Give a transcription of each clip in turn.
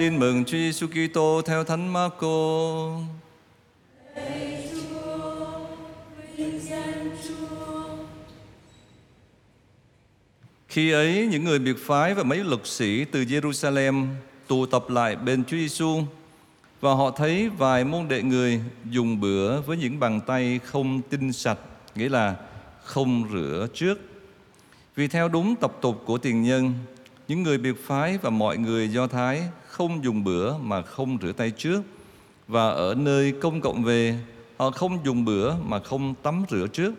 Tin mừng Chúa Giêsu Kitô theo Thánh Máccô. Khi ấy những người biệt phái và mấy luật sĩ từ Giê-ru-sa-lem tụ tập lại bên Chúa Giêsu, và họ thấy vài môn đệ người dùng bữa với những bàn tay không tinh sạch, nghĩa là không rửa trước. Vì theo đúng tập tục của tiền nhân, những người biệt phái và mọi người Do Thái không dùng bữa mà không rửa tay trước, và ở nơi công cộng về, họ không dùng bữa mà không tắm rửa trước.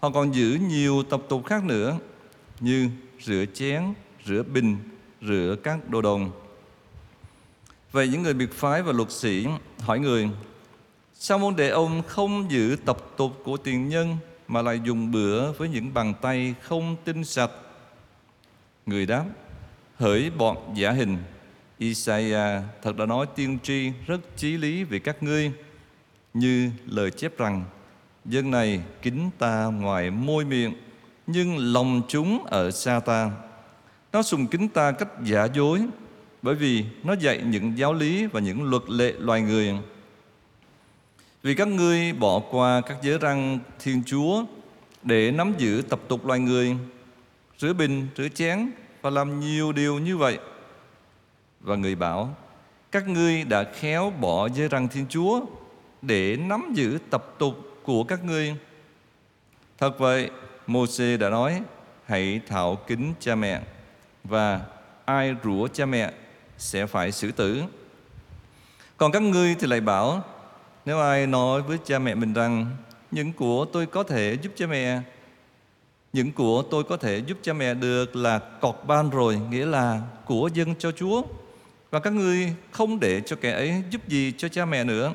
Họ còn giữ nhiều tập tục khác nữa, như rửa chén, rửa bình, rửa các đồ đồng. Vậy những người biệt phái và luật sĩ hỏi người: sao môn đệ ông không giữ tập tục của tiền nhân mà lại dùng bữa với những bàn tay không tinh sạch? Người đáp: hỡi bọn giả hình, Isaia thật đã nói tiên tri rất chí lý về các ngươi, như lời chép rằng: dân này kính ta ngoài môi miệng, nhưng lòng chúng ở xa ta. Nó sùng kính ta cách giả dối, bởi vì nó dạy những giáo lý và những luật lệ loài người. Vì các ngươi bỏ qua các giới răn Thiên Chúa để nắm giữ tập tục loài người, rửa bình, rửa chén và làm nhiều điều như vậy. Và người bảo: các ngươi đã khéo bỏ giới răn Thiên Chúa để nắm giữ tập tục của các ngươi. Thật vậy, Môsê đã nói: hãy thảo kính cha mẹ, và ai rủa cha mẹ sẽ phải xử tử. Còn các ngươi thì lại bảo: nếu ai nói với cha mẹ mình rằng những của tôi có thể giúp cha mẹ được là cọc ban rồi, nghĩa là của dâng cho Chúa, và các ngươi không để cho kẻ ấy giúp gì cho cha mẹ nữa,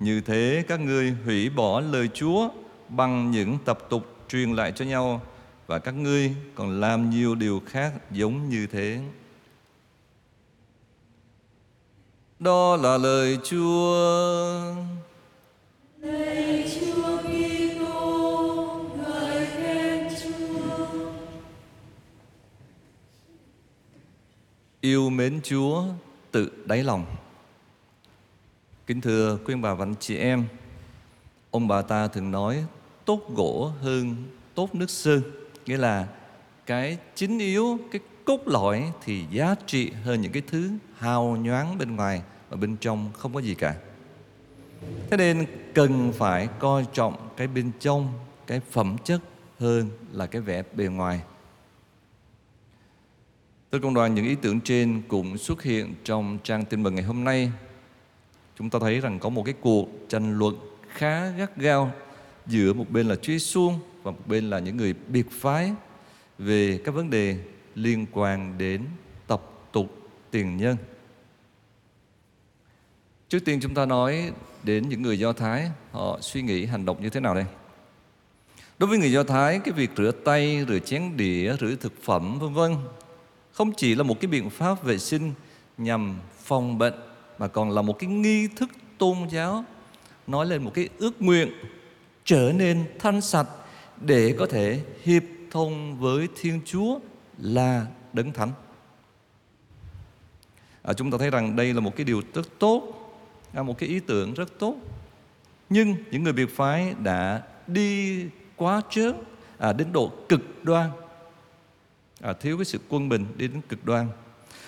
như thế các ngươi hủy bỏ lời Chúa bằng những tập tục truyền lại cho nhau, và các ngươi còn làm nhiều điều khác giống như thế. Đó là lời Chúa. Yêu mến Chúa tự đáy lòng. Kính thưa quý ông bà và anh chị em, ông bà ta thường nói tốt gỗ hơn tốt nước sơn, nghĩa là cái chính yếu, cái cốt lõi thì giá trị hơn những cái thứ hào nhoáng bên ngoài mà bên trong không có gì cả. Thế nên cần phải coi trọng cái bên trong, cái phẩm chất hơn là cái vẻ bề ngoài. Thưa công đoàn, những ý tưởng trên cũng xuất hiện trong trang tin mừng ngày hôm nay. Chúng ta thấy rằng có một cái cuộc tranh luận khá gắt gao giữa một bên là Chúa Giêsu và một bên là những người biệt phái về các vấn đề liên quan đến tập tục tiền nhân. Trước tiên chúng ta nói đến những người Do Thái, họ suy nghĩ hành động như thế nào đây? Đối với người Do Thái, cái việc rửa tay, rửa chén đĩa, rửa thực phẩm v.v. không chỉ là một cái biện pháp vệ sinh nhằm phòng bệnh, mà còn là một cái nghi thức tôn giáo nói lên một cái ước nguyện trở nên thanh sạch để có thể hiệp thông với Thiên Chúa là Đấng Thánh. Chúng ta thấy rằng đây là một cái điều rất tốt, một cái ý tưởng rất tốt. Nhưng những người biệt phái đã đi quá chớp đến độ cực đoan, thiếu cái sự quân bình đi đến cực đoan.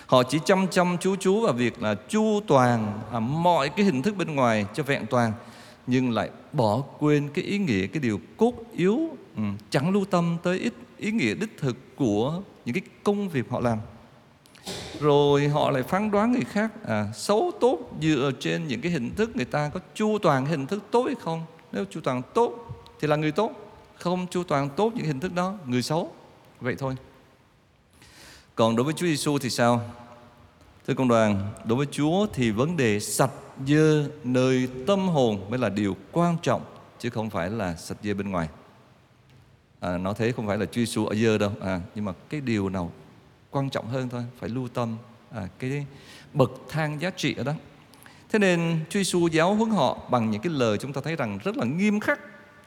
Họ chỉ chăm chú vào việc là chu toàn mọi cái hình thức bên ngoài cho vẹn toàn, nhưng lại bỏ quên cái ý nghĩa, cái điều cốt yếu, chẳng lưu tâm tới ý nghĩa đích thực của những cái công việc họ làm. Rồi họ lại phán đoán người khác xấu tốt dựa trên những cái hình thức người ta có chu toàn hình thức tốt hay không. Nếu chu toàn tốt thì là người tốt, không chu toàn tốt những hình thức đó, người xấu. Vậy thôi. Còn đối với Chúa Giêsu thì sao? Thưa công đoàn, đối với Chúa thì vấn đề sạch dơ nơi tâm hồn mới là điều quan trọng, chứ không phải là sạch dơ bên ngoài. Nói thế không phải là Chúa Giêsu ở dơ đâu, nhưng mà cái điều nào quan trọng hơn thôi, phải lưu tâm cái bậc thang giá trị ở đó. Thế nên Chúa Giêsu giáo huấn họ bằng những cái lời chúng ta thấy rằng rất là nghiêm khắc.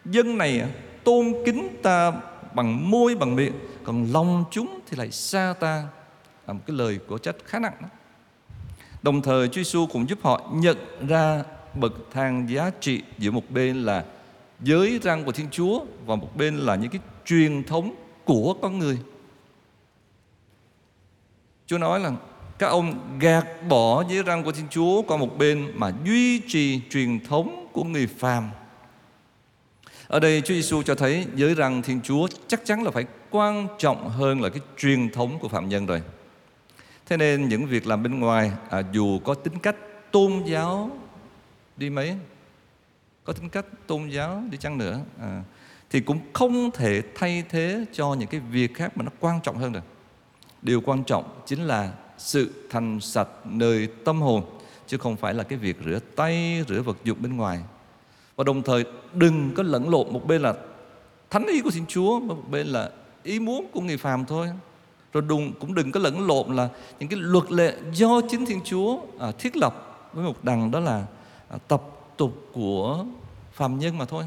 Dân này tôn kính ta bằng môi, bằng miệng, còn lòng chúng thì lại xa ta, một cái lời của trách khá nặng đó. Đồng thời Chúa Giêsu cũng giúp họ nhận ra bậc thang giá trị giữa một bên là giới răn của Thiên Chúa và một bên là những cái truyền thống của con người. Chúa nói là các ông gạt bỏ giới răn của Thiên Chúa qua một bên mà duy trì truyền thống của người phàm. Ở đây Chúa Giêsu cho thấy giới răn Thiên Chúa chắc chắn là phải quan trọng hơn là cái truyền thống của phạm nhân rồi. Thế nên những việc làm bên ngoài dù có tính cách tôn giáo đi mấy, có tính cách tôn giáo đi chăng nữa thì cũng không thể thay thế cho những cái việc khác mà nó quan trọng hơn rồi. Điều quan trọng chính là sự thành sạch nơi tâm hồn, chứ không phải là cái việc rửa tay, rửa vật dụng bên ngoài. Và đồng thời đừng có lẫn lộn, một bên là thánh ý của Thiên Chúa, một bên là ý muốn của người phàm thôi. Rồi cũng đừng có lẫn lộn là những cái luật lệ do chính Thiên Chúa thiết lập với một đằng đó là tập tục của phàm nhân mà thôi.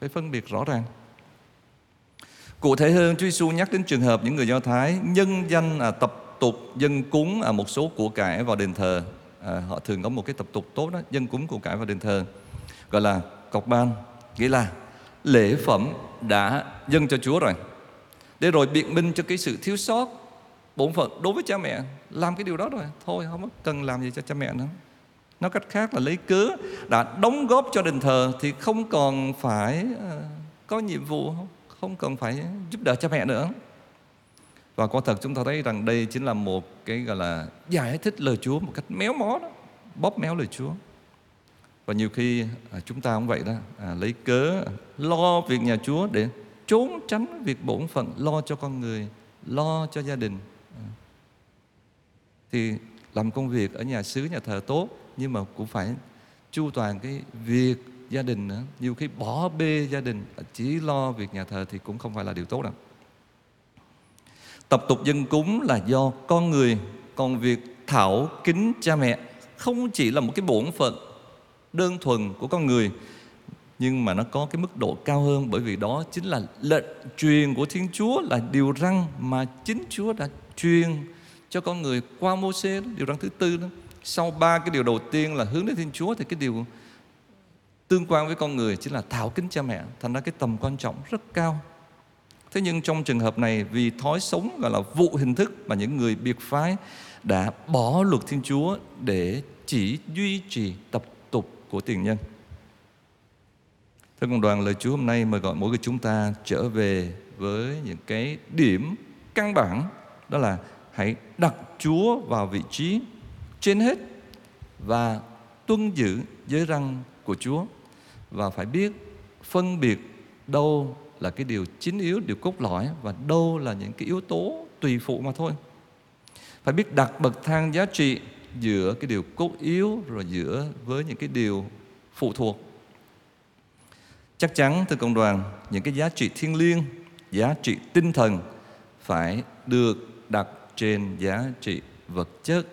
Phải phân biệt rõ ràng. Cụ thể hơn, Chúa Giêsu nhắc đến trường hợp những người Do Thái nhân danh tập tục dân cúng một số của cải vào đền thờ. Họ thường có một cái tập tục tốt đó, dân cúng của cải vào đền thờ, gọi là cọc ban, nghĩa là lễ phẩm đã dâng cho Chúa rồi, để rồi biện minh cho cái sự thiếu sót bổn phận đối với cha mẹ. Làm cái điều đó rồi, thôi không có cần làm gì cho cha mẹ nữa. Nói cách khác là lấy cớ đã đóng góp cho đền thờ thì không còn phải có nhiệm vụ, không cần phải giúp đỡ cha mẹ nữa. Và quả thật chúng ta thấy rằng đây chính là một cái gọi là giải thích lời Chúa một cách méo mó đó, bóp méo lời Chúa. Và nhiều khi chúng ta cũng vậy đó, lấy cớ lo việc nhà Chúa để trốn tránh việc bổn phận, lo cho con người, lo cho gia đình. Thì làm công việc ở nhà xứ, nhà thờ tốt, nhưng mà cũng phải chu toàn cái việc gia đình nữa. Nhiều khi bỏ bê gia đình, chỉ lo việc nhà thờ thì cũng không phải là điều tốt đâu. Tập tục dân cúng là do con người, còn việc thảo kính cha mẹ không chỉ là một cái bổn phận đơn thuần của con người, nhưng mà nó có cái mức độ cao hơn, bởi vì đó chính là lệnh truyền của Thiên Chúa, là điều răn mà chính Chúa đã truyền cho con người qua Môsê, điều răn thứ tư đó. Sau ba cái điều đầu tiên là hướng đến Thiên Chúa thì cái điều tương quan với con người chính là thảo kính cha mẹ, thành ra cái tầm quan trọng rất cao. Thế nhưng trong trường hợp này, vì thói sống gọi là vụ hình thức mà những người biệt phái đã bỏ luật Thiên Chúa để chỉ duy trì tập tục của tiền nhân. Thưa cộng đoàn, lời Chúa hôm nay mời gọi mỗi người chúng ta trở về với những cái điểm căn bản, đó là hãy đặt Chúa vào vị trí trên hết và tuân giữ giới răn của Chúa, và phải biết phân biệt đâu là cái điều chính yếu, điều cốt lõi, và đâu là những cái yếu tố tùy phụ mà thôi. Phải biết đặt bậc thang giá trị giữa cái điều cốt yếu rồi giữa với những cái điều phụ thuộc. Chắc chắn, thưa cộng đoàn, những cái giá trị thiêng liêng, giá trị tinh thần phải được đặt trên giá trị vật chất.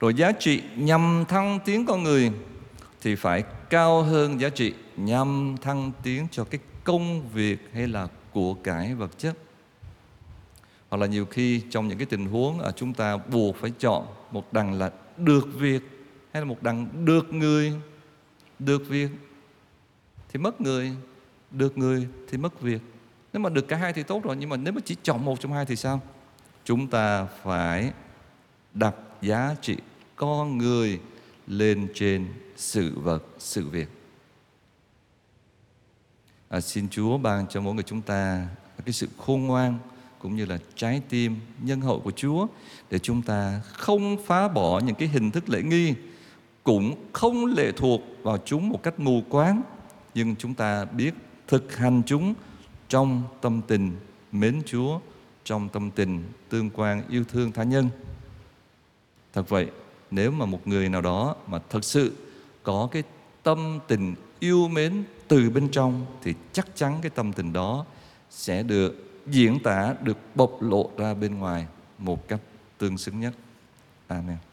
Rồi giá trị nhằm thăng tiến con người thì phải cao hơn giá trị nhằm thăng tiến cho cái công việc hay là của cải vật chất. Hoặc là nhiều khi trong những cái tình huống chúng ta buộc phải chọn một đằng là được việc hay là một đằng được người. Được việc thì mất người, được người thì mất việc. Nếu mà được cả hai thì tốt rồi, nhưng mà nếu mà chỉ chọn một trong hai thì sao? Chúng ta phải đặt giá trị con người lên trên sự vật, sự việc. Xin Chúa ban cho mỗi người chúng ta cái sự khôn ngoan cũng như là trái tim nhân hậu của Chúa, để chúng ta không phá bỏ những cái hình thức lễ nghi, cũng không lệ thuộc vào chúng một cách mù quáng, nhưng chúng ta biết thực hành chúng trong tâm tình mến Chúa, trong tâm tình tương quan yêu thương tha nhân. Thật vậy, nếu mà một người nào đó mà thật sự có cái tâm tình yêu mến từ bên trong thì chắc chắn cái tâm tình đó sẽ được diễn tả, được bộc lộ ra bên ngoài một cách tương xứng nhất. Amen.